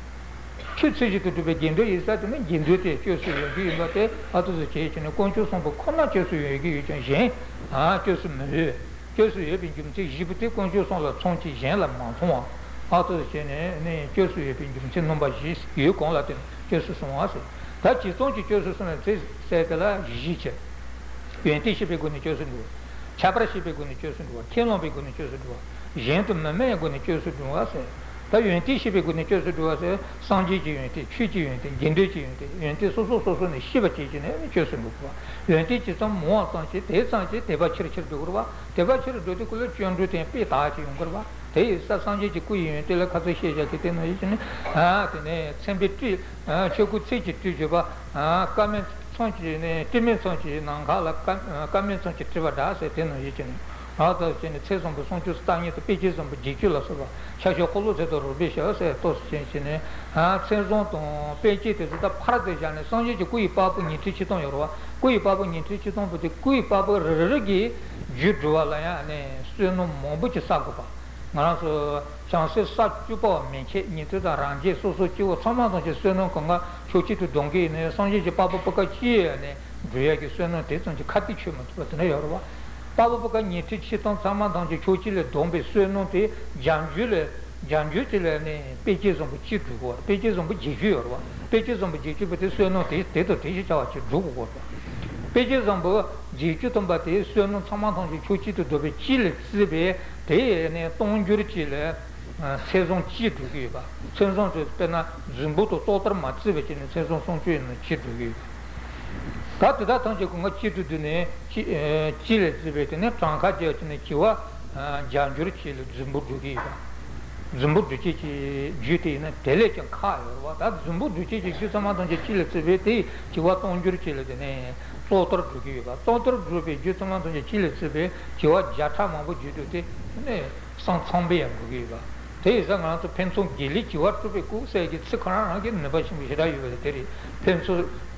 대상한테 펜송 길리기 워트비 고세기 스카나게 네바심 히라이베 데리 펜소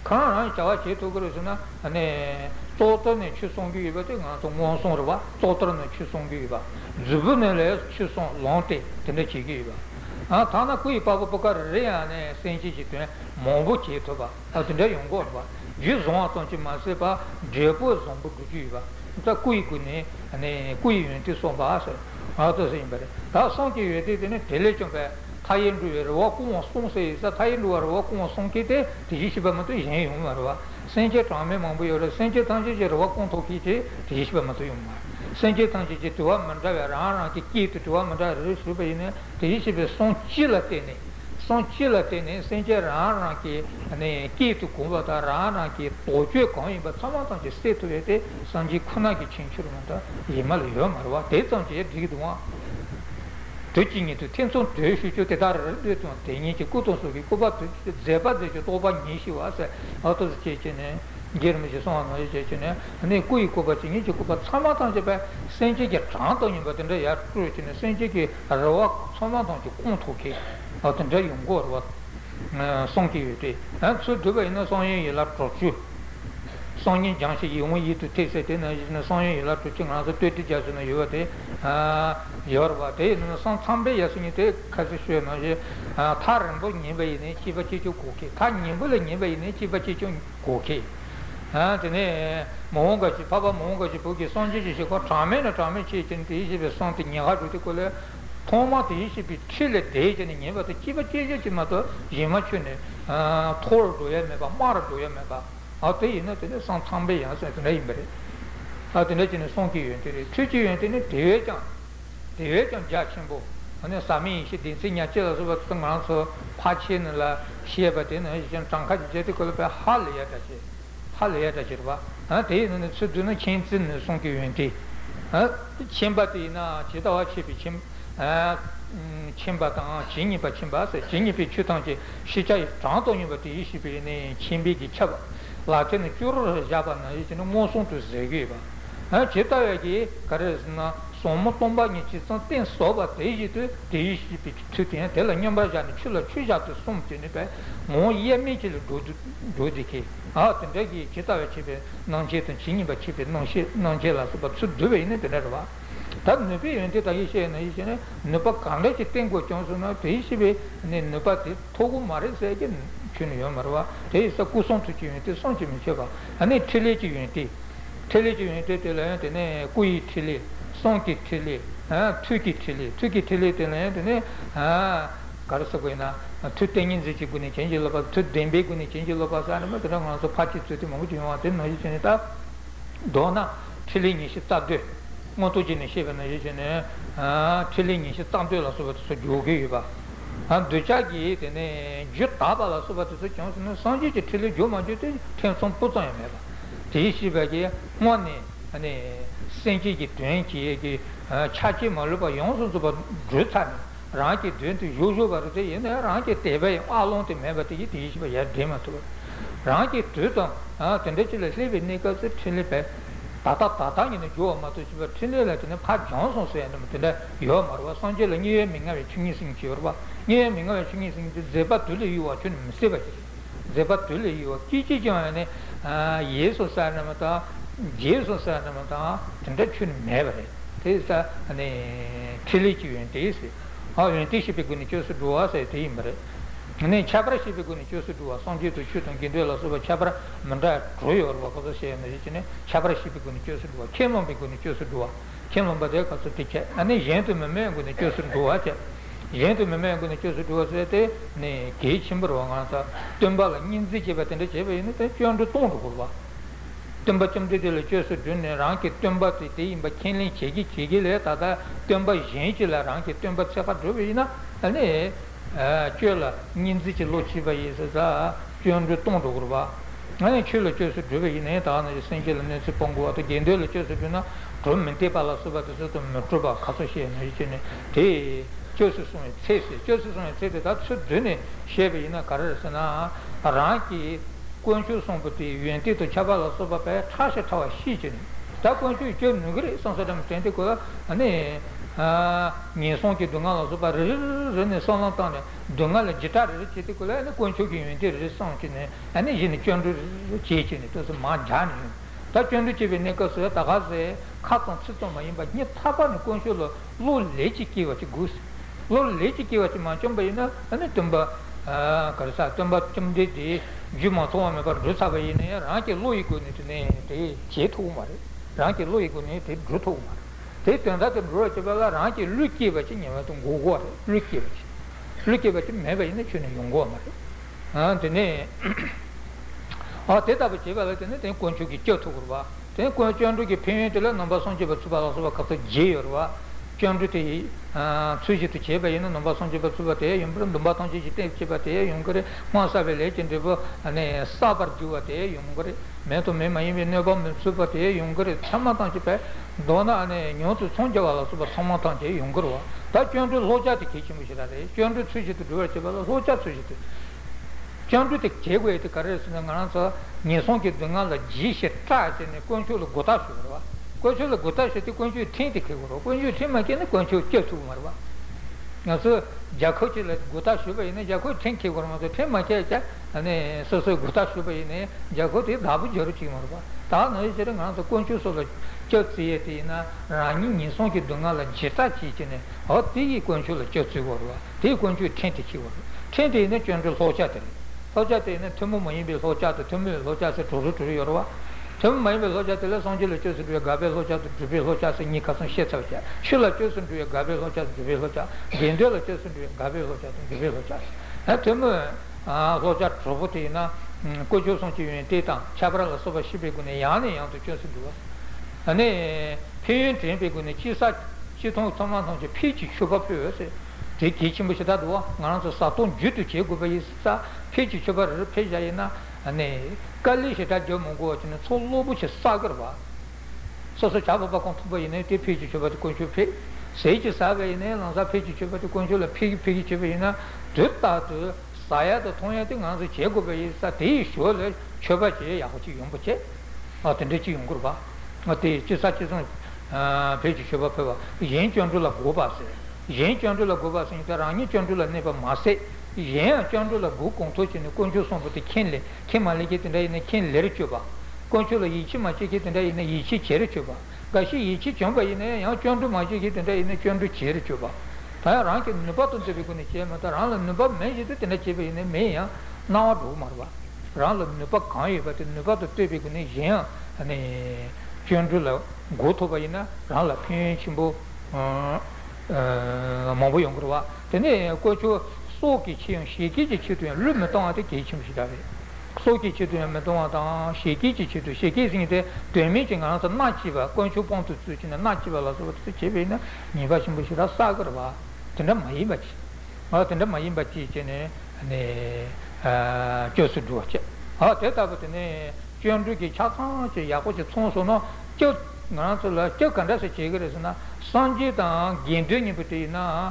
con ciò che tu grosona ne toto ne ci sono di vete non sono sono va toto ne ci sono di va zubne le ci sono lonte tende ci giva ah tana qui pa pa re ne senci ci te mongo ci to va a tende io go va ju sono tonci ma se pa depo sono bu giva ta qui ne ne qui ne ti sono va 아도 심벌 다 성기에 되는 텔레좀에 타인루에 워고 송세에서 타인루와 워고 송기에 디시바마도 이행용 말와 생제 담에 망부여라 생제 당시에 워고 토끼에 디시바마도 용 생제 당시에 도와 만다야 라나기 끼트와 만다 루스베네 디시베 송치라테네 송치라테네 생제 라나기 아니 끼트 공부다 라나기 도죄 강의바 참아던지 스테트에 상지 코나기 친추로만다 이말 요 말와 대전지에 되기도와 도진이도 텐션 대시주 대다를 되던 대니지 고통속이 고바트 제바데죠 도바 니시와서 어떻게지네 게르미지 소나지지네 네 꾸이 고바치니 고바 참아던지 배 생제게 장도인 것인데 야 그렇지네 생제게 라와 참아던지 공토케 어떤 저 용고로 송기유대 그 두가 있는 송이 라프로슈 송이 장시 용이 뜻에는 있는 송이 라프로팅하고 뜻이잖아요 요데 아 여러분들 있는 송 참배 예수님께 가르치시는 아 다른 분이 왜네 집어치고 고기 간이 물은 왜네 집어치고 고기 아 근데 뭔가지 봐봐 뭔가지 보기 손지지시고 처음에는 처음에 지진이 집에 손이 냐가지고 그걸 토마토 27에 대전이 예버도 집어치지지마도 예마춘에 아 토르도 예매가 마르도 예매가 아때이나 되는 상상배 양세는 임베 아때는 송기윤들이 최지윤들이 대회장 자친보 근데 사미 시딘스냐 제가서 통만서 파치는라 시에버되는 이제 장까지 제대로 걸어 할려야다지 봐 아때는 수두는 괜찮은 송기윤들 아 쳔바티나 제다와 쳔비침 아 침바당 진입바 침바세 진입이 추당지 시자의 장동이부터 20일에 침비기 쳐봐 라테는 쭈르 잡아나 이제는 모송도 세게봐 아 제타에게 가르스나 소모통바니 치선텐 소바 대지도 대시비 추텐 텔년바자니 출러 추자도 숨티니베 모 예미질 도지케 아 근데기 제타에 집에 난제든 진입바 집에 난시 난제라서 수 되베네 되나봐 तब नबी यंत्र ताकि नहीं शेने नबा कांगले चित्तें कोचों सुना तेईस भी ने नबा ते थोगु मारे से के चुनियो मरवा तेईस कुसों तुची यंत्र सोंची मिचेगा अने ठेले जी यंत्र तेरे यंत्र ने कोई ठेले सोंकी ठेले हाँ ठुकी ठेले तेरे यंत्र ने हाँ कर सकोई ना ठुटेंगिन जिची गुने चेंज लगा ठुटेंबे गुने चेंज लगा सारे में तेरा गांसो पाची चुटी मंगुची वांटे नहीं शेने ता दोना ठेले निशिता दे 모토진의 시간에 전에 아 틀링이 시탐되어서 저기가 한 되자기 되네 쥐다발아서 버터서 저는 선지지 틀리 줘만지도 텐션 보장해 봐. 대시백이 뭐니 아니 생기기 된기에 차지 말로 봐 용수도 봐 좋다니 라기 된도 요조바로 돼 얘네 라기 대배 알론데 매버티 대시백 야 되면서 라기 되던 아 텐데질 세비니까 틀리백 다다다다니는 교마도 집에 틀려라는 파 존선스에는데 요 말과 선제령이 민가의 중심이 지어봐. 예 민가의 중심이 제바 둘이 유와 준 세바지. 제바 둘이 유와 기지전에 아 예수사람마다 근데 춘 매버에. 그래서 아니 틀리지는 데스. 아 연티시비 군이께서 도와서 대임을. 네 차브라시비 군이께서 도와 선제도 추던 긴데라서 차브라 만다 조여로 거기서 시에는 차브라시비 군이께서 도와 케몬비 군이께서 도와 케몬바데 가서 티체 아니 옌트메메 군이께서 도와체 옌트메메 군이께서 도와서에 네 게침으로 와서 덤발 인지게 받는데 제베는 때 쫀도 똥도 걸봐 temba chumde dele chesu dunne ranke temba tite imba kenlin chegi chegi le tada temba jenji la ranke temba chapa dovina ane chela ninzi che lochi va yesa chonde tondo kurva ane chela chesu dovina ta ane sengel ne se pongo ta gendele chesu bina commente pala suba chesu to metroba khaso she ne chene te chesu sone tete ta chesu dunne shebe ina karasana ranke Conchu sono potuti diventare ciabala sopra per trasce tava scicini. Da conchu i giorni nugri sono stati mettenti con la ne sono che dungala sopra ne sono lontani. Dungala gittare le cete con la ne conchu che diventare le soncine. E ne geni chiondu cecini, tosi mangiani. Da chiondu cebe ne cosa da gaze, cacon citoma imba, ne tapano conchu lo leci che va ci gus. Lo leci che va ci mangiomba ina, ne tumba. Ah, karsa tumba chumde di juma tome par rusa vai ne ranke loi ko ne te chetu mare ranke loi ko ne te rutu mare te tanda te ro che bala ranke luki ba chin ma tung go go luki ba chin me vai ne chune yongo mare ah te ne ah te ta ba che bala te ne te konchu ki chetu kurwa te konchu andu ki phen te la namba sonje ba tsubala so ba ka je yorwa Chonditi, Suji to Chebayan, Nombasonji Batsubate, Yumbatonji Chebate, Yungre, Masa Village, and a Sabar Duate, Yungre, Meto Mema, Nebom Supate, Yungre, Samatanjipe, Dona and Yotu Sonjavala, Samatanji, Yungurua. That Chondri Loja to Kitchen Mishare, Chondri Suji to Duacheva, Loja Suji. Chondri to Cheway to Karas and Ansa, Nisonki Dungala, Jisha, Tat, and the Consul Gotasura. Quando la gota si congiù tinte che ora, congiù si ma che ne congiù che tu marva. Naso giacco ci la gota si va in giacco tinte che ora ma che ma che ne so so gota si va in giacco ti dabu gioro ci marva. Ta noi c'era ma so congiù so la che ti na rani ni son che dona la geta ci ne. O ti congiù la che ci vorva. Ti congiù tinte che ora. Tinte ne congiù so c'è te ne temo ma in be so c'è turu yorwa. Somebody was at the lesson, you chose to do a garbage hotel to be hotel in Nikas and Shetsa. She let you to do a garbage hotel to be hotel. The Indela chose to do a garbage hotel to be hotel. At the moment, Roger Trovotina, Cojoson Titan, Chabra Sova Shibiguniani, and to choose to do us. And a paint in Begunichi sat, she told someone on the peach, sugar purse. They teach him which that war, and the Saturn due to Chegubisa, peach sugar, Pejaina, and a Kalisha that Jomungo and so Lobuch Sagarva. So the Chababa contribute in a pitch over the country pig, Sage Saga in a pitch over the country, a pig pitch over in a Dutta to Saya the Tonya thing on the Chegobe is that he surely Chobache, Yahochi Yumboche, or the Nichi Yungurba, or the Chisachism pitch over the Yanchondula Gobas, Yanchondula Gobas in the Rani Chondula never Masse. Yen Chandula Book on Tochin, the conjunction with the Kinley, came a legate in the Kin Lerichuba. Conjula Yichima chicken in the Yichi Cherichuba. Gashi Yichi Chamba in a Chandu Magic in the Chandu Cherichuba. I rank in the bottom to begin the chamber, Ranlan Nuba measured it in the chamber in the Maya, now Rumarva. Ranlan Nuba Kai, but in the bottom to begin the Jan and a Chandula Gotovaina, Ranla Pinchimbo Maboyongrua. Then a coach. Soki Chian, Shiki Chitun, Lumeton at Kitchen Shidari. Soki Chitun, Medonata, Shiki Chitu, Shiki in the Demiching as a Nachiva, Conchu Pontus in a Nachiva, Chivina, Nivashim Bushira Sagrava, Tendamaimach, or Tendamaimbachi, and Joseph Duce. Our Teta Botane, Chandriki Chatan, Yakochi Sonsono, Nansula, Chilkandas Chigrasana, Sanjita, Ginduni Butina.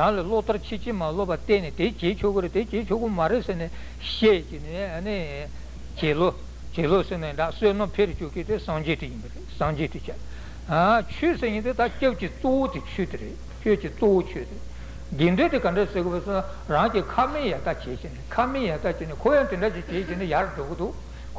Lothar Chichi Maloba Tene, Techi, Marisene, Shake, and Chelo, Chelosen, and that's no pericuki, Sanjiti. Ah, choosing it that Church two children. Gindeti conducted with Raja Kami attaching, Kami attaching, a coherent education in the yard to do. Song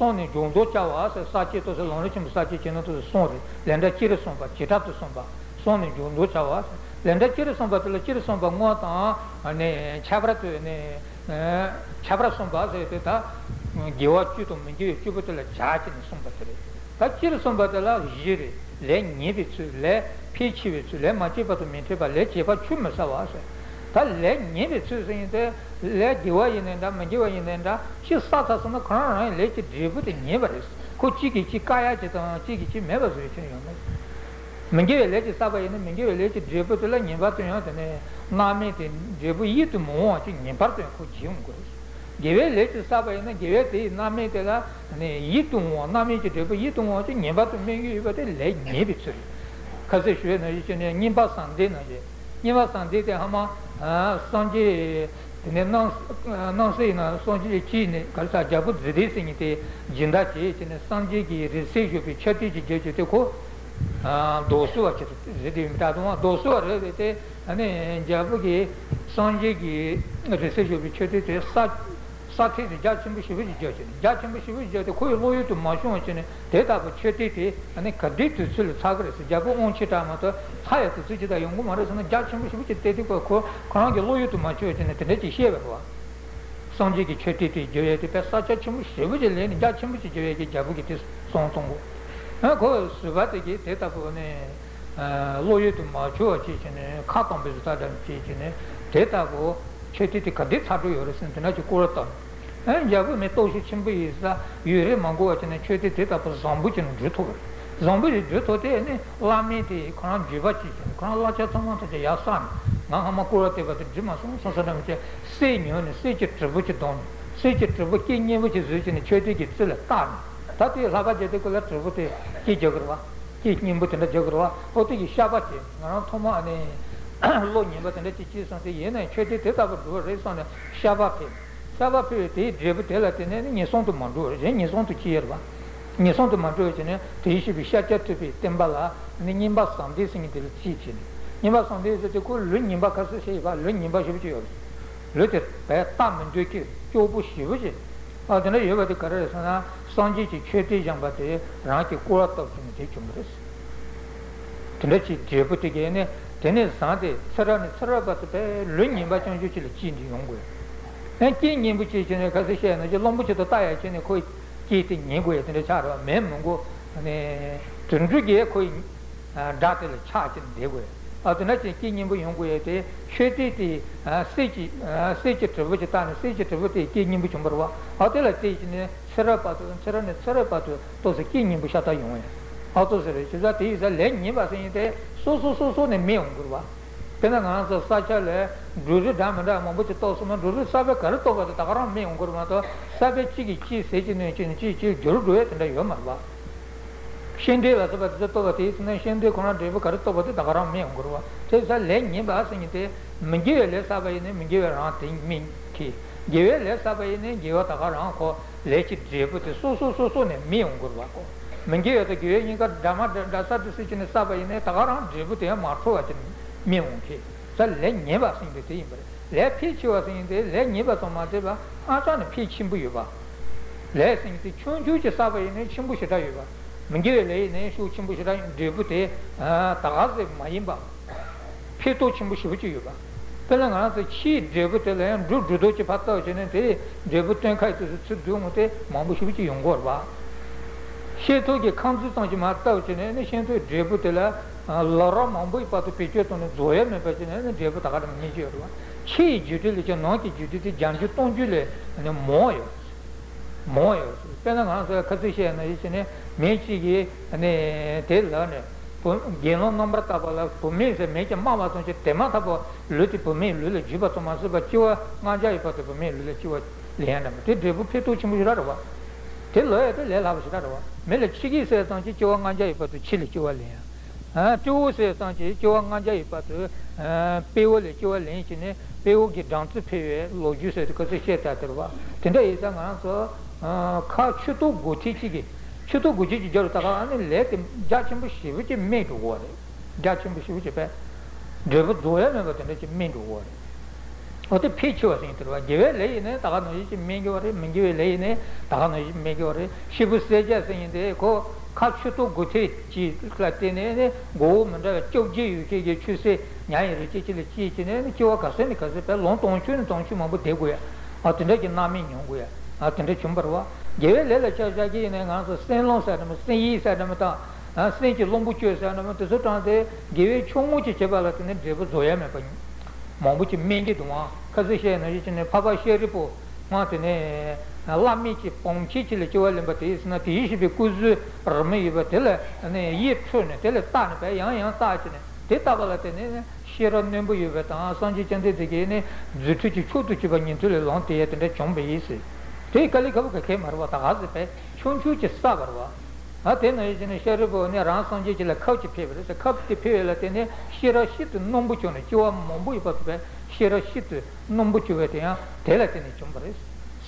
Sony Jondo Chawas, Sachi to the Lonichum Sachi Chino to the Sony, Lenda Chirisomba, Chitato Somba, Sony Jondo Chawas, Lenda Chirisomba to the Chirisomba Mota, and Chabrasomba, Giwachutum, Giwachutel, Chach in Sombatri. But Chirisombatella, Jiri, Le Nivitu, Le Pichivitu, Le Machipa to Mintiba, Le Chipa Chumasavas. Le Nivitu in there. Let you in and I'm given in that. She sat us on the corner and let it drive with the neighbors. Kuchiki, Chikaya, Chikichi, members reaching on it. Mangiri let it suffer in the Mangiri let it drive with the Lenin Batayon and Namit in Jebu to more in Nimpartan Kuchim goes. Give it let it suffer in the Givet, Namitella, and eat to more, Namit Jebu, eat to more, and never to make you but a late neighbor. Kazishan, Nimba Sandina, Nimba Sandita Hama, Sanji. Non sei na sonji chine kalsa jabu zedising te jinda che chine sanji gi resejo pe chati ji je te ko dosu a zedim ta do dosu re te ane jabu gi sanji gi resejo pe chati te sa sati ji jachim bi shivi je te ko loyu to ma shon chine te ta pe chati te ane kadit sul sagres jabu on chita ma to Higher to sit at Yungu Maras and Judgment, which is taking for Korangi Loyu to my church and the Teneti Sheva. Sanjiki Chetiti, Jureti Passacha, Shivujil, Judgment, which is Jureti Jabukitis, Sontongo. Of course, Vatiki, Tetafone, Loyu to my church, and Katam Bizad and Chichin, Tetavo, Chetiti Kadit Haduris and Tenati Kurata. And Jabu Metoshi Chimbi is the Yuri Mango and Chetiti Tetapa Zambuchin Jutur. Zombie Jutote, Lamiti, Kran Jivachi, Kran Lachatamata Yasan, Nahamakurate, but the Jimason, Sasanamche, Senior, Sage Tribuchidon, Sage Tribuchini, which is rich in the Church, it's still a time. That is Havajetical Tributi, Kijograva, Kikimbut and the Jograva, Oti Shabati, Narantoma and Loni, but the teachers on the Yen and Church, it would raise on Shabati. Shabati, Jibutella, and you son to Mandur, then you son to Kirva. Ne sono mangiato ne ti si bisciatta tutti tembala ne nimba sandi sing del cicin nimba sandi se ko lu nimba ka se va lu nimba se biyo lu te pa tam de ki jo bu si bu ji a de yo de kare sana sanji ci cheti jamba de ra ki ko ta de chumres tne ci je bu te ge ne tene sa de sara ba de lu nimba chang ju ci le cin di yong gu ne cin nimba ci ne ka se she ne lo mu ci to ta ya ci ne ko Ninguet and the Chara, Memungo, and Tundrugi, Datil Chach and Dewey. Alternating King Yunguete, Shetty, Sage Travitan, Sage Travuti, King in Buchumberwa, Alternating Serapatu and Seran and Serapatu to the King in Bushata Yunga. Autoserish, that is a Lenibas in there, so the Meungurwa. Penanans of such a Duru Damada, which Tosman, Duru Sabe Karatova, the Takaram Meungurmato. Sabe Chiki Chi, Sajin, Chi, Juruet, and the Yomava. Shinde was about the Tovatis, and Shinde Kona Devo Kartova, the Takaram Meungurua. Says a Lenny Bassing it, Mingil Sabayne, Mingil Ranting Minki. Give less Sabayne, give out a Haranko, let it drip with so Meungurwako. Mingil the Guinea got Dama Dasa decision Sabayne, Takaram drip with a marfo at Meunki. So Lenny Bassing the timber. Le pitch was in the Lenibas on Mateva, I don't pitch in Buva. Lessing the Chunjuja Sava in Chimbushadaiva. Mingiri in Chimbushada in Debute, Tagazi, Mayimba. Pito Chimbushuva. Pelanga, the cheat Debute and Drudochi Pato Genete, Debutan Kaitu Sudumute, Mambushi Yungorba. She took a country on Jimata and Shentu Debutella, Laura Mambu Patu Pichot on the Zoyan and Debutaka Nijurva. Chi giudice non chi giudice gianju tongule ne moyo moyo pena na katishe na isine mechi ge ne tella ne geno number tabala pumi se mechi mama tonche tema tabo luti pumi lule jiba tomasu bachiwa ngaja ipato pumi lule chiwa leana te debu peto chimura rwa te loe te lela bshara rwa mele chigi se tonche chiwa ngaja ipato chili chiwa leana ha tu se tonche chiwa ngaja ipato peole chiwa leana Peo che danza per lo giusto di cosa c'è taterva. Tenda è sanganso ka chuto gotichi. Chuto gotichi jortaka ne let jachim shivu che made water. Jachim shivu che pe. Devo doya ne tenda che made water. 어때 피치워서 들어와 제외 레이네 다가노지 민교월에 민교에 레이네 다가노지 민교월에 시부세제생인데 그 카츠도 고체지 클라테네 고 먼저 쪽지 유게게 추세 냐이를 찌질 찌지네 기와 가서니 가서 롱동춘 동춘만 뭐 되고야 어떤데 남이 용고야 어떤데 좀 벌어 제외 레라 차자기네 가서 센롱 사람은 센이 사람다 아 센지 롱부치에 사람은 저한테 개외 총무지 제발한테 제발 줘야 매번 मामूची मेंगे तुम्हां कज़िशे न जिसने पापा शेरी पो माते ने लामी ची पंची चिले चोले बते इसने तीस भी कुछ रमे ये बते ले ने ये छोने ते ले ताने पे यहाँ ताचे ने ते ताबला ते ने शेरन ने बो ये बता सांची चंदे दिखे ने जुटुची छोटुची बन्यन चले लांटे ये तेरे चंबे ये से ते कली कब कहे मरवा ताज़ पे छोंचूची स्टाबरवा 아테네 이제는 셔르보네 란상지지라 커치페브레서 커피페벨라테네 시러시트 농부촌에 지와 몸부이바페 시러시트 농부초에테야 델라테네 좀브레스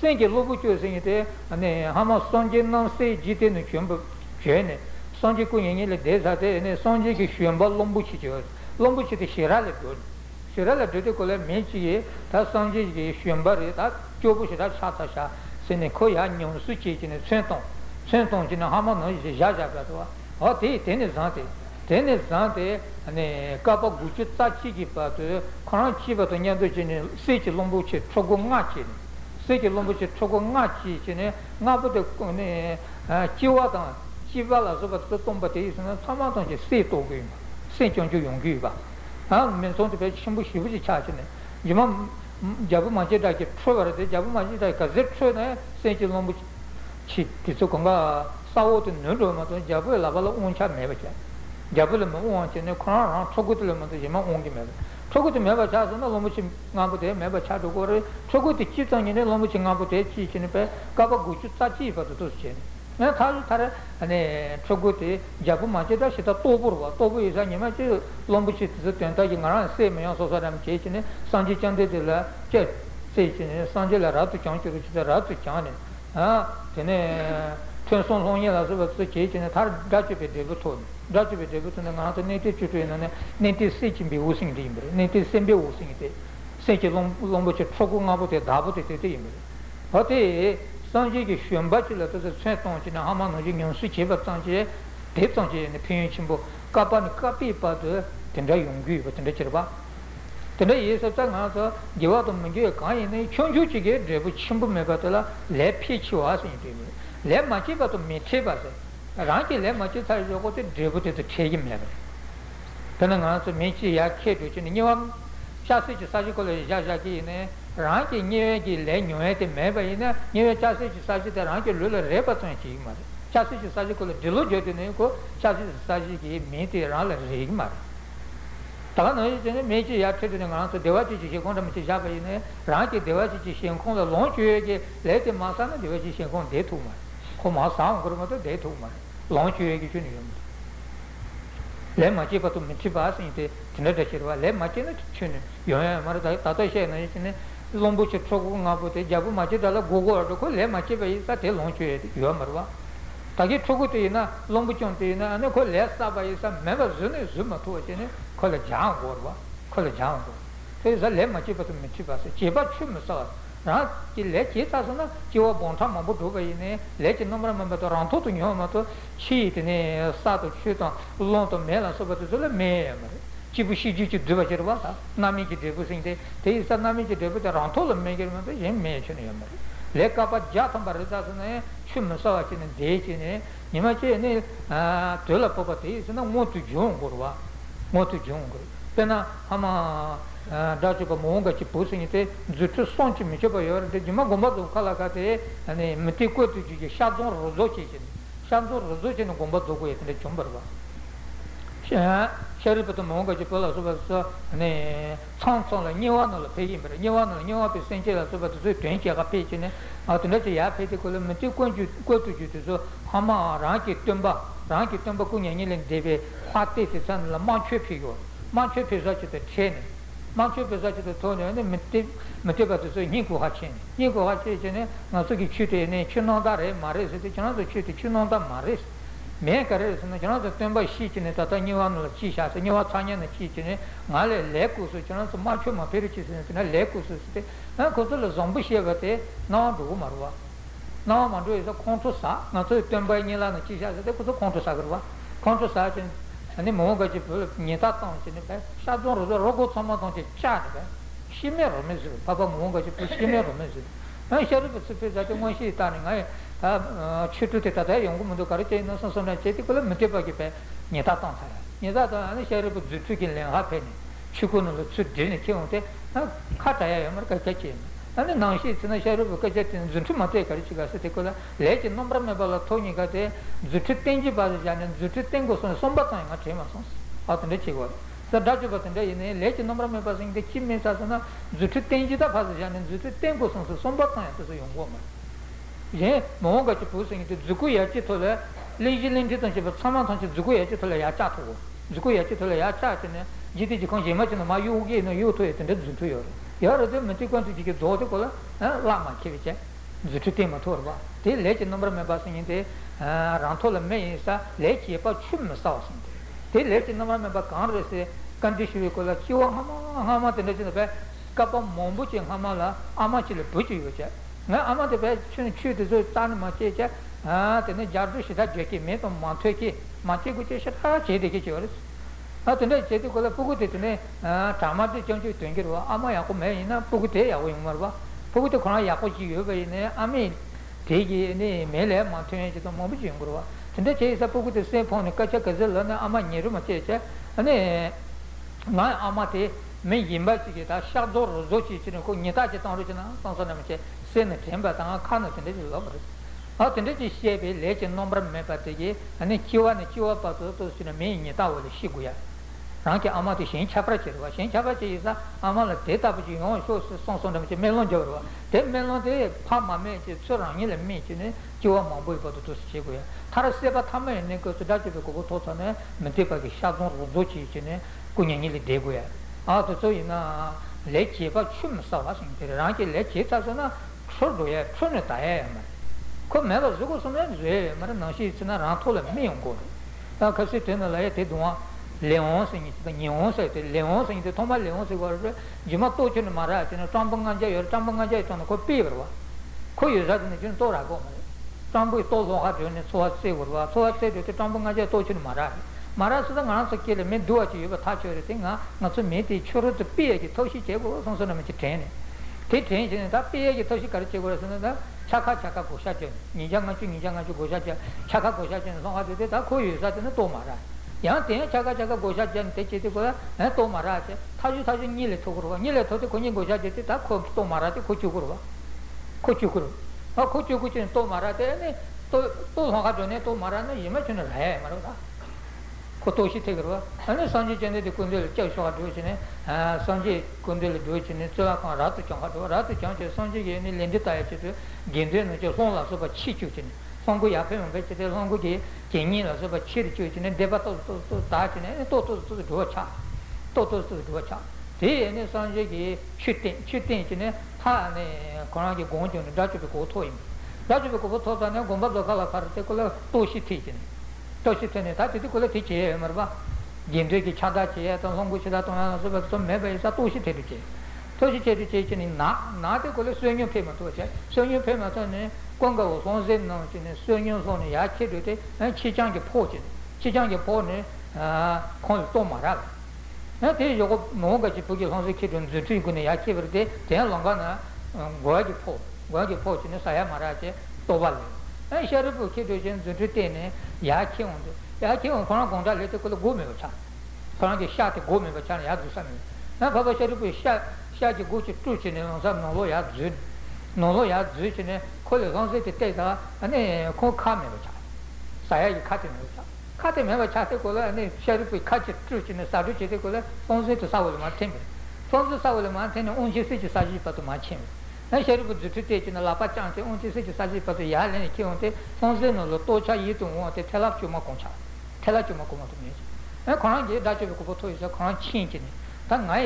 생게 로부초에생이테 아네 하마 선진남세 지테네 쳔부 쳔네 선지코잉이레 데자테네 선지기 쳔바 롬부치죠 롬부치테 시라레 고 시라레 데데콜레 메치에 다 선지기 쳔바레 다 교부시라 사타샤 세네 코야 뇽수치지네 쳔통 सेंटोंचिना हामा नहीं जाजा करता और तेने जानते ने काबा गुचता चीकी पास कराची बात नहीं तो जिने सेच लंबोचे चोगो नाची सेच लंबोचे चोगो नाची जिने ना बते ने चिवादा चिवाला जो बते तोंबते इसने तमातों के सेतो गई सेचों जो योंगी बा हां मैं सोचते पे शिंबु शिबु चाचने जिमा जब माजे दाके छोवरते जब माजे दाके जेछोने सेच लंबोचे 치 기초건가 싸워도 늘어마도 잡을 라발로 온차 매버자 잡을면 온체는 코로나 초고들면도 이만 온게 매버 초고도 매버자서 너무 좀 나보다 매버자도 거를 초고도 지정이네 너무 증가보다 지치는 배 가봐 고추차지 입어도 도시네 내가 다들 다른 아니 초고도 잡을 맞다 시다 또 보러 또 보이자 님아 저 롬부치스 된다기 나랑 세면 소소람 제치네 산지 전대들라 제 세치네 산지라 라도 장치로 지다 라도 장네 아 tene tenson sonye la so bat che che ne tar gache pe de buton gache pe de buton na tene te chutwe na ne te se chimbe using de imbre ne te sembe using de se che lombo che chogo ngabo te dabo te te imbre hote sanje ge shemba che la te chen ton che na hama no ji nyon su che bat sanje de sanje ne pin chimbo kapa ne kapi pa de tendra yonggi ba tendra cherba 근데 ये सब तक ना तो जीवा तो मुझे कहीं नहीं चुंचु चिके ड्रेव चिंबु में बतला ले पीछे वास नहीं थी ले मची बतो मीठे बात है रांची ले मची सारे लोगों से ड्रेव तो ठेगी में है तो ना तो मीठे या खे तो चुनी ये वाम चासी चासी को ले जा जा की ने रांची न्यूए की ले न्यूए ते मैं भाई ना न्यूए चासी चासी ते रांची लुले रे बतो नहीं चीज मारे चासी चासी को ले दिलो जो तो नहीं को चासी चासी की मीठे रांले रेग मारे ताकि नहीं मेजी यात्रे तो निकालना तो देवाची जी शेखों ने मुझे जा गई ने रांची देवाची जी शेखों ने लॉन्च हुए के लेते मासा ने देवाची शेखों दे तो मार को मासा हम करो मतलब दे तो मार लॉन्च हुए की चुनी हम ले मची पर तो मिट्टी बास नहीं थे चिन्ह दशरवा ले मची ने चुनी यों हमारे तातो शेख नहीं चिन्ह लंबू चित्रों को नापते जब मची डाला गोगो आटो को ले मची पे इसका तेल लॉन्च हुए यों मरवा ताकि ठोको तो ये ना लंबू चंटे ये ना अने को लेस्ता भाई सब मैं बस जुने जुम्मा तो अच्छे ने खोले जांग बोल बा खोले जांग बोल तो ये सब ले मची पसंद मची पासे चेपा चुम्मा साल रात कि ले चेता सुना कि वो बंटा मामू ढूंढ गई ने ले चिन्नमरा मामू तो रांतो तो न्यों मातो चीत ने सातो चीता लंतो मेला सब तो जुले मेल मरे चिपुशी जी चिद्वा चरवा था नामी की देवु सिंह दे ते इस नामी की देवु तो रांतो लम्बे के मामू ये मेल चुने हमारे ले कापा जाता मरे जाता ने 춤서와치는 대진에 니마치네 아 돌아보고티스나 모두 용거와 모두 용거 때나 아마 다주가 뭔가치 보스니테 주트 손치미 저거여데 니마 고마도 칼아가테 아니 미티코트 주게 샤돈 로조치긴 샤돈 로조치는 고마도 고에데 좀 버봐 샤 샤르부터 뭔가치 벌어서 아니 창창을 니와노를 배기면 니와노 니와베 센체라 저거도 된게가 배치네 아트네지 야페티 콜메티 콘주 코투주도 하마 라키 뜸바 군예니는 데베 화테티 산라 마취피고 마취피자치데 체네 마취피자치데 토네네 메티바도서 니고하체네 니고하체제네 나서기 취테네 친노다레 마레세티 친노도 취테 친노다 마레스 me kare sono janato temba shicine tata niwan chicha se niwa tsanya ne chichine ngale leku su jana so ma chuma perichi se na leku su se na kotolo zombi shebate na do marwa na ma do iso konto sa na to temba nila na chicha se ko konto sa garwa konto sa chen ani mo gaji ne tata on chen ba sha do rogo tsama don che cha ba shimero mezu baba mo gaji shimero mezu na sharu se zate mo shi ta ngai Chitute tata yungu mundu karite no sonsona cheti kula muteba kipe nyeta tansa nyeta tansa ne sheribu zutukin len hapeni chikunu tsudini kiunte kata ya marka kachi ane nanshi tsina sheribu kajeti zutu mate karichi gasete kula lechi nombra me bala toni gate zutu tenji bazi jane zutu tengo son somba tan ga chema sons atne chego sa dajo batende ne lechi nombra me bazi de kimme sa sana zutu tenji da bazi jane zutu tengo son somba tan ya so yungu ma 예, 뭔가 좀 보세요. 죽어야지 돌아. 레지렌트 던지 참만 던지 죽어야지 돌아 야자고. 죽어야지 돌아 야자네. 지디지 건지마치는 마유기는 요토에 된데 죽어요. 여러도 밑권도 지게 도도 걸. 라마 키비체. 죽트테마 돌아. 데 레지 넘버만 봤는데 아, 란톨메 인사 레지에 빠 춤을 싸웠는데. 데 레지 넘버만 봐 간르세 컨디션이 걸 키와 하마 되는데 봐. 까빠 몸부지 하마라 아마치를 부지요체. आमादे बच्चों चीते जो तान मचे जा हाँ तेरे जादू शिदा जेकी में तो माथे की माचे कुछ शिदा चेदे की चोरस हाँ तेरे चेदे को लग पुगुते तेरे चामादे चंचू तुंगे रवा आमा याको मैं इना पुगुते याको इंगर रवा पुगुते खाना याको जीव बे इने आमी देगी ने मेले माथे में जितना मोबिज इंगर रवा तेरे चेसा पुगुते से फोन कच्चा कज़ल ना आमा न्यू मचे जा अने ना आमा ते मैं यिंबा चिके ता शादोर जोची चिने को नेता चितान रोचना संसने मचे सेने ठेंबा तांगा खानो चिने जो लबर आ तेरे जी शेबे लेचे नंबर में पाते के अने चिवा पातो तो चिने मैं नेता वाले शिगुया रांके आमा तो शेन छापरा चिसा आमा ल देता बजी हो शो संसने मचे मेलों जोरवा ते मेलों ते फामा में जे चोरांगे ले में चिने चिवा माबो पातो तो शिगुया थारा सेबा थामे ने को दाचे को तोसने मते पाके शादोर जोची चिने कुन्यानी ले देगुया 아 도저이나 레치에가 춤 싸워서인데 라게 레치에서나 서로에 춤을 다해 그 매가 죽었으면 왜 말은 나시 있으나 라톨을 메용고 다 같이 되는 라에 대동아 레온스니 레온스인데 정말 레온스고 지마 또 주는 말아 되는 탐방간자 열 탐방간자 있잖아 그 피버와 그 여자는 지금 돌아가고 탐부에 또 도가 되는 소화세 버와 소화세 되게 탐방간자 또 주는 말아 मारा सुधा गाना सके मैं दुआ चाहिए बता चोरे थे ना ना तो मैं ते छोरो तो पिए के थोसी चेगो संसद में ट्रेन है ते ट्रेन से ना पिए के थोसी कर चेगो से ना छाका घोषा जो निजांग जो घोषा जो छाका घोषा जो संगा देते ता कोई साथ ना तो मारा यहां ते छाका घोषा जन ते चेते को है तो मारा है थाजू नीले ठोकरो नीले ठोते कोनी घोषा देते ता को तो मारा ते कोचू करो और कोचू तो मारा ते ने तो संगा जो ने तो मारा ने ये में चुन रहा है मारो 고토시 되거라 아니 선지 전에 군들 껴셔가 되시네 아 선지 군들 되시네 저가 라도 정하도 선지에 있는 렌즈 따야지 겐드는 저 혼라서 봐 치치치네 선고 야페면 배치들 선고기 겐이라서 봐 치치치네 대바토토 다치네 도차 대에는 선지기 슈팅 하네 고랑이 공원전에 다치고 고토임 다치고 고토다네 공부도 갈아파르테 콜 도시 티치네 तोशितने ता तिको ले ठीक है मरवा गेंद्र की छादा चाहिए तो हम कुछ दातों ना सब तो मैं वैसा तोशित है ठीक ना नाते को ले स्वयं पे मत हो जाए स्वयं पे मत ने कौन का कौन से ना ने स्वयं को ने या के देते छिचांग के पोने कौन तो मारा ना ते जो नो का जी पुगे संसे के दिन जुटी को ने या के वरते ते लंगा ना गोया के पो ने साया मारा के तो वाले 에 셔르부 키도진 준트테네 야케온데 야케온 코나 공다 레테 콜 고메오차 코나게 샤테 고메오차나 야주사네 나 바바 셔르부 샤게 고치 투치네 온삼노로 야주 노로 야주치네 콜 론세테 테다 아니 코 카메오차 사야이 카테메오차 테콜 아니 셔르부 카치 투치네 사르치테 콜 론세테 사월마테메 론세 사월마테네 온시세치 사지파토 마체메 शरीर जुटते चीन लापा चांसे उनसे से जैसा जी पता यार लेने के उनसे संसे न लो तो चा ये तो उनसे थैला चुमा कोमा तो नहीं है खाना ये दांचे भी कुपोतो इसे खाना चींच नहीं ता गाय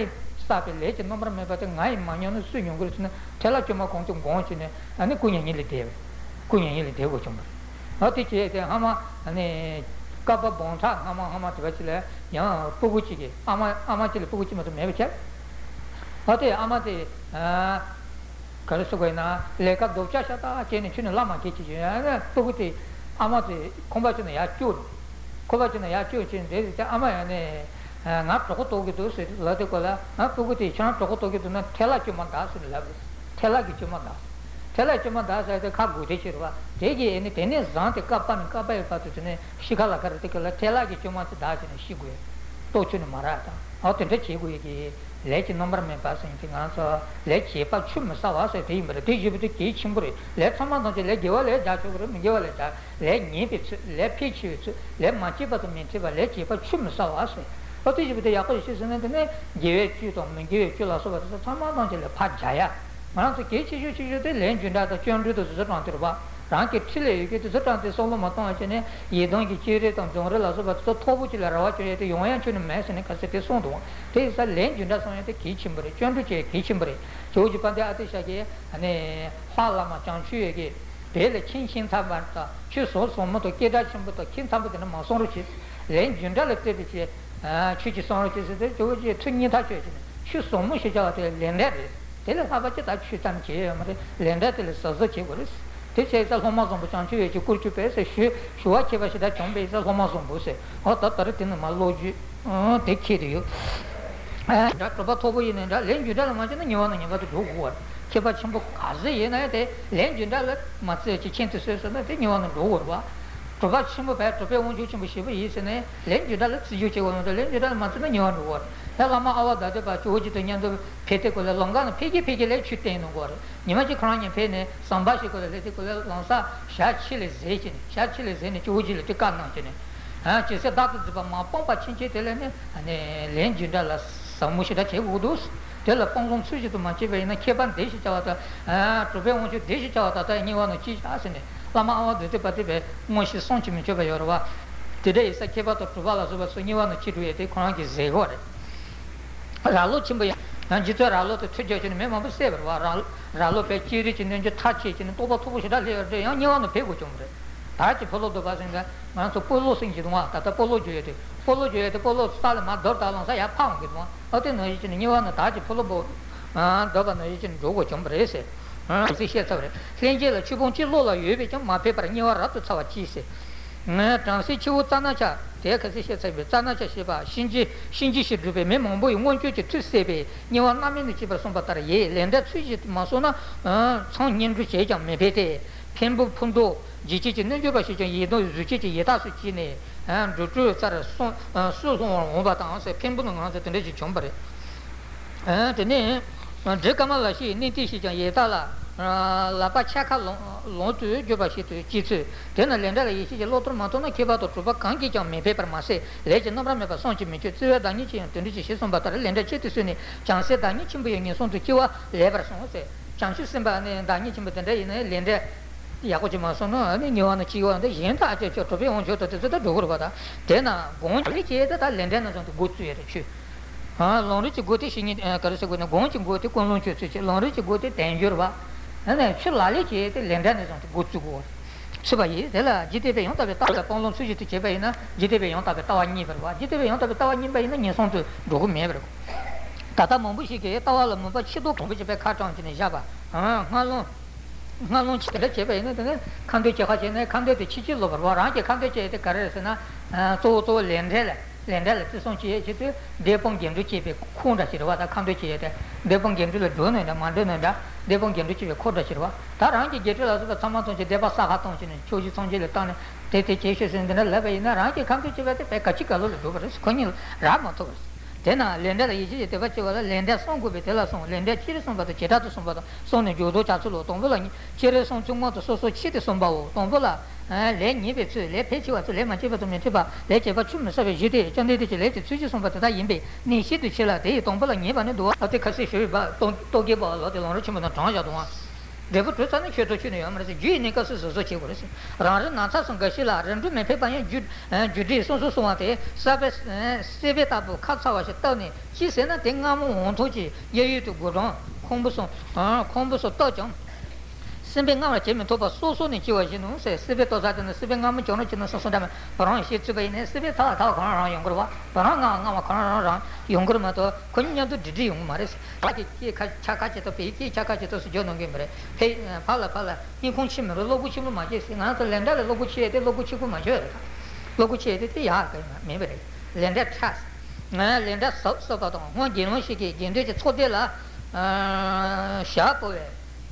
सापे ले चीन नंबर में पता गाय मानियों ने सुनियों को चीन थैला चुमा कोंचुम कोंचीने अने कुन्यानी ले देव कुन्यानी ले देव को चुम्बर Tela cuma dah saya tu kaku diceri wa, jadi ini tenis zante kapan kapai patu tu ne, sikala kerja tu kalau tela cuma tu dah jadi sikuye, tu cuma marah tu, atau tu sikuye ke, leci nomor mempas ini kan so, leci apa cuma sawas itu ini berada, tujuh itu kecil beri, leci sama tu leci jual leci jatuh beri, jual leci, leci ni betul, leci picu betul, leci macam apa tu macam apa, leci apa cuma sawas, atau tujuh itu aku isi sana tu ne, jual cuci tu, jual cuci lah so betul, sama tu leci pas jaya. मानव से कैसी जो चीज़ होती है लेन जुन्दा तो चंद्र तो ज़रूर आते होगा रात के पिछले के तो ज़रूर आते सोलो मतों ऐसे ने ये दोनों की चीज़ें तो हम जोरे लासो बस तो थोपु चला रहा चाहिए तो यों यां चुन में से ने कस्से के सों दों तो इस साल लेन जुन्दा सोने तो कीचिंबरे चंद्र चे कीचिंबरे तेरे साबचे ताकि शुद्धम किए हमारे लेंडर तेरे साज़ किए बोले तेरे ऐसा होमाज़ों बचाने के लिए कुछ पैसे शुआ के वश दार चंबे ऐसा होमाज़ों बोले और तब तेरे तीन मालूजी देखी रही हो ना प्रभात हो गई ना लेंडर लग माचे ना निवान तो लोग हुआ के बाद चंबो काज़े ये ना ये लेंडर लग माचे चिंते से ना ते निवान लोग हुआ प्रभात चंबो पैर टपे उन जो चंबो शिव ये से ना लेंडर लग सिजु चेंबो ना लेंडर माचे ना निवान हुआ Lama awal dah dapat cuci tu ni ada pete kau le longgan pegi pegi le cuti inu kau le. Ni macam kerana ni pete ni sambal si kau le tu kau le langsa syarat cile zeh ni cuci le tu kan nanti ni. Ah, jadi dah tu sebab mampu pacin cuti le ni, ane lain jual lah samusi dah cebu dos. Jadi panggung suci tu macam ni, na keban desi cawa tu, ah, terpeh macam desi cawa tu, ni orang cuci asin ni. Lama awal dah dapat tu, macam sonci macam bayar wa. Jadi saya keban tu terpeh lah sebab ni orang cuci tu kerana zeh kau le. रालो चिंबया ना जितना रालो तो छुट्टी होती है मैं मामले से बरवा राल रालो पे चीरी चिंदन जो था चीरी चिंदन तो बात हो गई डाले यार यहाँ निवान पे कुछ उम्र ताकि फलो दो बात इंगा मानो तो पोलो सिंह चिंदवा ताता पोलो जो ये तो पोलो साल मार दौड़ डालों सा या पाऊं कितना अते नहीं चिंदन निवान ताकि फलो बो हाँ दबा नहीं चिंदन जो कुछ उम्र ऐसे हाँ इसी से तबरे लेंजे लो चुपन चिलो लो ये भी चंग मापे पर निवान रात सवा चीज़ मैं ट्रांसी चीवू ताना चा तेरे कैसे शेष है ताना चा शिवा शिंजी शिर्डुपे मैं मुंबई उन जो चित्तुस्ते पे निवान नामी नुची बरसों बता रहे लेंडर चीज मासोना सांग निंदु चेजा में बेटे पेंबु पंडो जीची चिंदन जो बच्चे ये दो जीची ची ये तासु चीने जो जो सारे सों सों वो बताऊं से पेंबु नगान से तेरे जीचों बरे तेरे लापा छाका लौटू जो बात है चीज़ तेरना लेने लगी चीज़ लोटों मातों ने केवल तो प्रभाव कहाँ की जाम में पे पर मासे लेकिन नम्र में बसों की में चीज़ तेरे दानी चीज़ तेरी चीज़ सों बता रहे लेने चीज़ सुने चांसे दानी चीज़ भी यंगे सों तो क्यों आ लेबर सों से चांसे संभालने दानी चीज़ बता रहे इन्हें लेने याको जी मासों ना अन्य निवान चीज़ों ने ये ना आज जो टोपे उन जो तो तेरे डोगर बता तेरना गोंचली चीज़ ता लेने ना जों तो गुच्छे रखी हाँ लौंडे चीज़ शिंगी कर सको ना गोंच गोते कौन लौंडे चीज़ लौंडे चीज़ गोते डेंजर बा ane shu lali che te lendane zonto gotsu go suba ye dela jitebe yon tabe tawa ponglong suji tu chebe ina jitebe yon tabe tawa nyi berwa jitebe yon tabe tawa nyi berwa nyi sonto dogo me berwa tata mambu shike tawa la mamba chido kumbu chebe ka chang chine jaba nga long chitele chebe ina tene kando cheha chene kando te chichi lo berwa rangi kando che te karere se na to lendele lendele tu son che che tu depong gemdu chebe khunda chirwa ta kando che te depong gemdu le done na mande na देवों के अंदर चीज़ खोदा चिरवा तारां के गेटे लातों का समातों से देवा साहतों से ने चोजी संजे लेता ने ते ते चेष्टे से इंदने लगे इन्हें रां के काम के चीज़ वैसे पैकची कलो ले दो बरस कोई राम मतो बरस तेना लेंडर ये चीज़ ते बच्चे वाला लेंडर सों को बेतेला सों लेंडर चीरे सों बातो चेटा तो सों बातो सों ने जोड़ो चाचू देखो तो साने खेतों चुने हमारे से जी निकासी सोचो चीज़ बोले से रांझे नाचा संगशी ला रंडू में फिर पाये जुड़ी सोचो सोमाते सबे सेवे ताबो खासा वाचे तो ने चीज़ है ना तेंगा मो होंठों ची ये ये तो गुरां खोंबसो ताज़म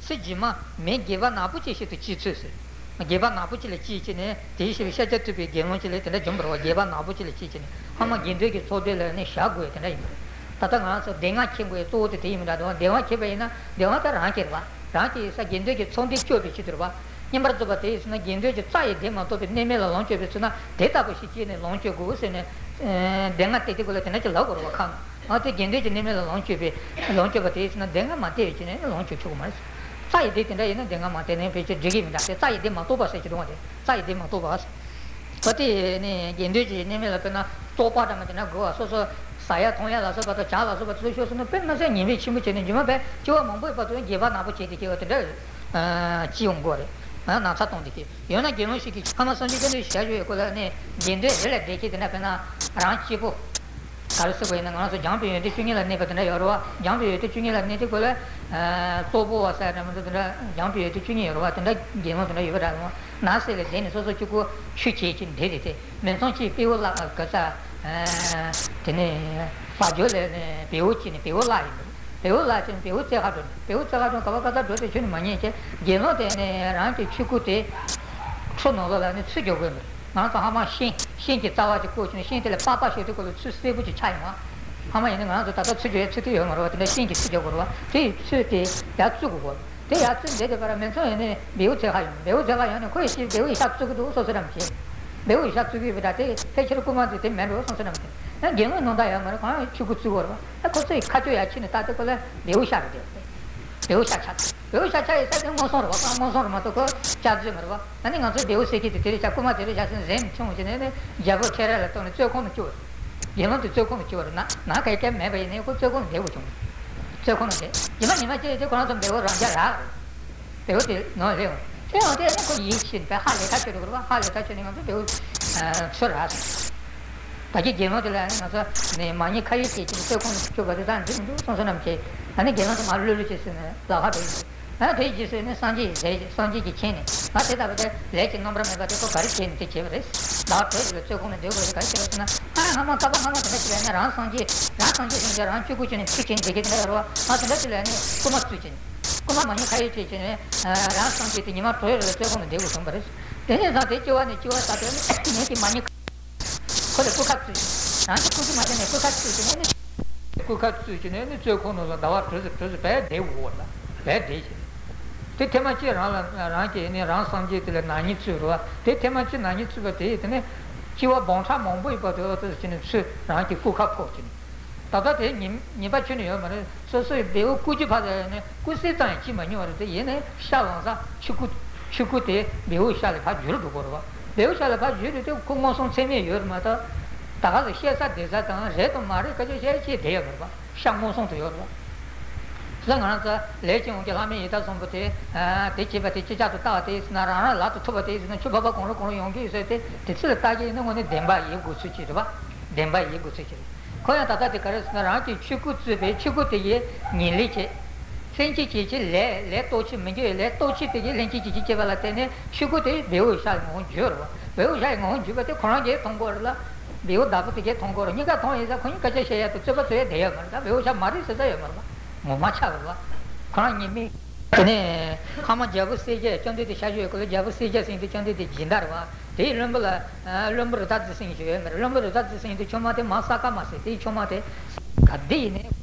Sijima me geva napuci si tu cicese, geva napuci le cicene, ti si visita tu per gemoci le tende gimbro, geva napuci le cicene, ama gindu che sodele ne shague tende imbre. Tatangansa denga chingue tu te imda do, deva chebena, deva ta rankerva, ranki sa gindu che sondi chobi citrva. Nimbar to bate isna gindu che tsai dema to ne mela lonche besuna, deta bushi chine lonche guse ne denga te te gole tende lagor wakam. Ate gindu che ne mela lonche be, lonche bate isna denga mate chine lonche chugmas. Sai di tenda ina denga mate ne pece jigim da sai di matoba se chidoma de sai di matoba pati ne gendeji ne mela pena topa da matena go so so saya thongya la so pata cha la so pata so so ne penna se ni ve chimu chene jima be jo mongbo patu geva na bo chete ke ote de chi ongo re na sa tong de ke yona geno shiki kama so ni geno sha jo ko la ne gende hele de ke tena pena ran chi bo karso ko ina ngana so jambi yete chungela ne patena yorwa jambi yete chungela ne te ko la tobo wasa na matena jambi yete chungela yorwa tenda gemo tenda yora na se le den so so chuko shuchi chin de de men so chi piwo la ka sa tene pa jo le ne piwo chi ne piwo la chin piwo te ha don ka ka do te chin manye che gemo te ne ran te chuko te chono la ne tsugo go 아니 걔는 좀 알려를 주시네. 나가 돼. 아 돼지세는 산지 체네. 맞다 맞다. 레지 넘버만 받고 바리 체인데 체브레. 나 그래서 조금은 되고 그래 가지고나. 아 한번 가봐 한번 같이 내가 랑 산지 진짜 랑 주고 주는 치킨 되게 내가 와. 아 그래서라니 고마 수진. 고마 많이 가야 되지네. 랑 산지 니마 토요일에 조금은 되고 좀 버렸어. 내가 다 돼지와네 지와 다 되네. 많이 그래 똑같이. 난 그것이 맞네. 똑같이 되네. 그가츠지는 저코노가 나와 저저 배 대우라 배 대지 대테마치 라랑게 네 랑상제들 나니츠로 대테마치 나니츠가 되더니 기와 봉차 몽보이 버더더지는 수 라게 쿠카포지니 다다데 니바치니요 말에 소소이 배우 꾸지 받아야네 꾸세탄 치마니 와르데 얘네 샤왕사 슈쿠데 배우 샤를 봐 줄을 보고로 배우 샤를 봐 줄을 때 공모성 세미 요마다 ताकत शेषा देशा ताना रेत मारे कच्चे शेषी देय करवा शंभू सों तो योरवा संगना का लेकिन उनके हमें ये तो संपत्ति तेजी जातो ताते इस नाराना लातो थोपते इस न चुबाबा कोनो योंगी इसे ते तेज़ ताजे इन्हें उन्हें देंबा ये गुस्से चिरवा देंबा ये गुस्से चिर कोई ताकत करे इस नाराना की चुकुत से बेव दापते के थोंगोर निका थों ऐसा कोई कच्चे शेया तो चबा तो ये देया मरता बेव शा मारी सदा ये मरवा मोमाचा मरवा खाना निमी तने खामा जावसे जे चंदे ते शाजो को जावसे जे सिंह ते चंदे ते जिंदारवा ते लंबला लंबर दाद सिंह जे लंबर दाद सिंह ते छोमाते मासा का मासे ते छोमाते गद्दी ने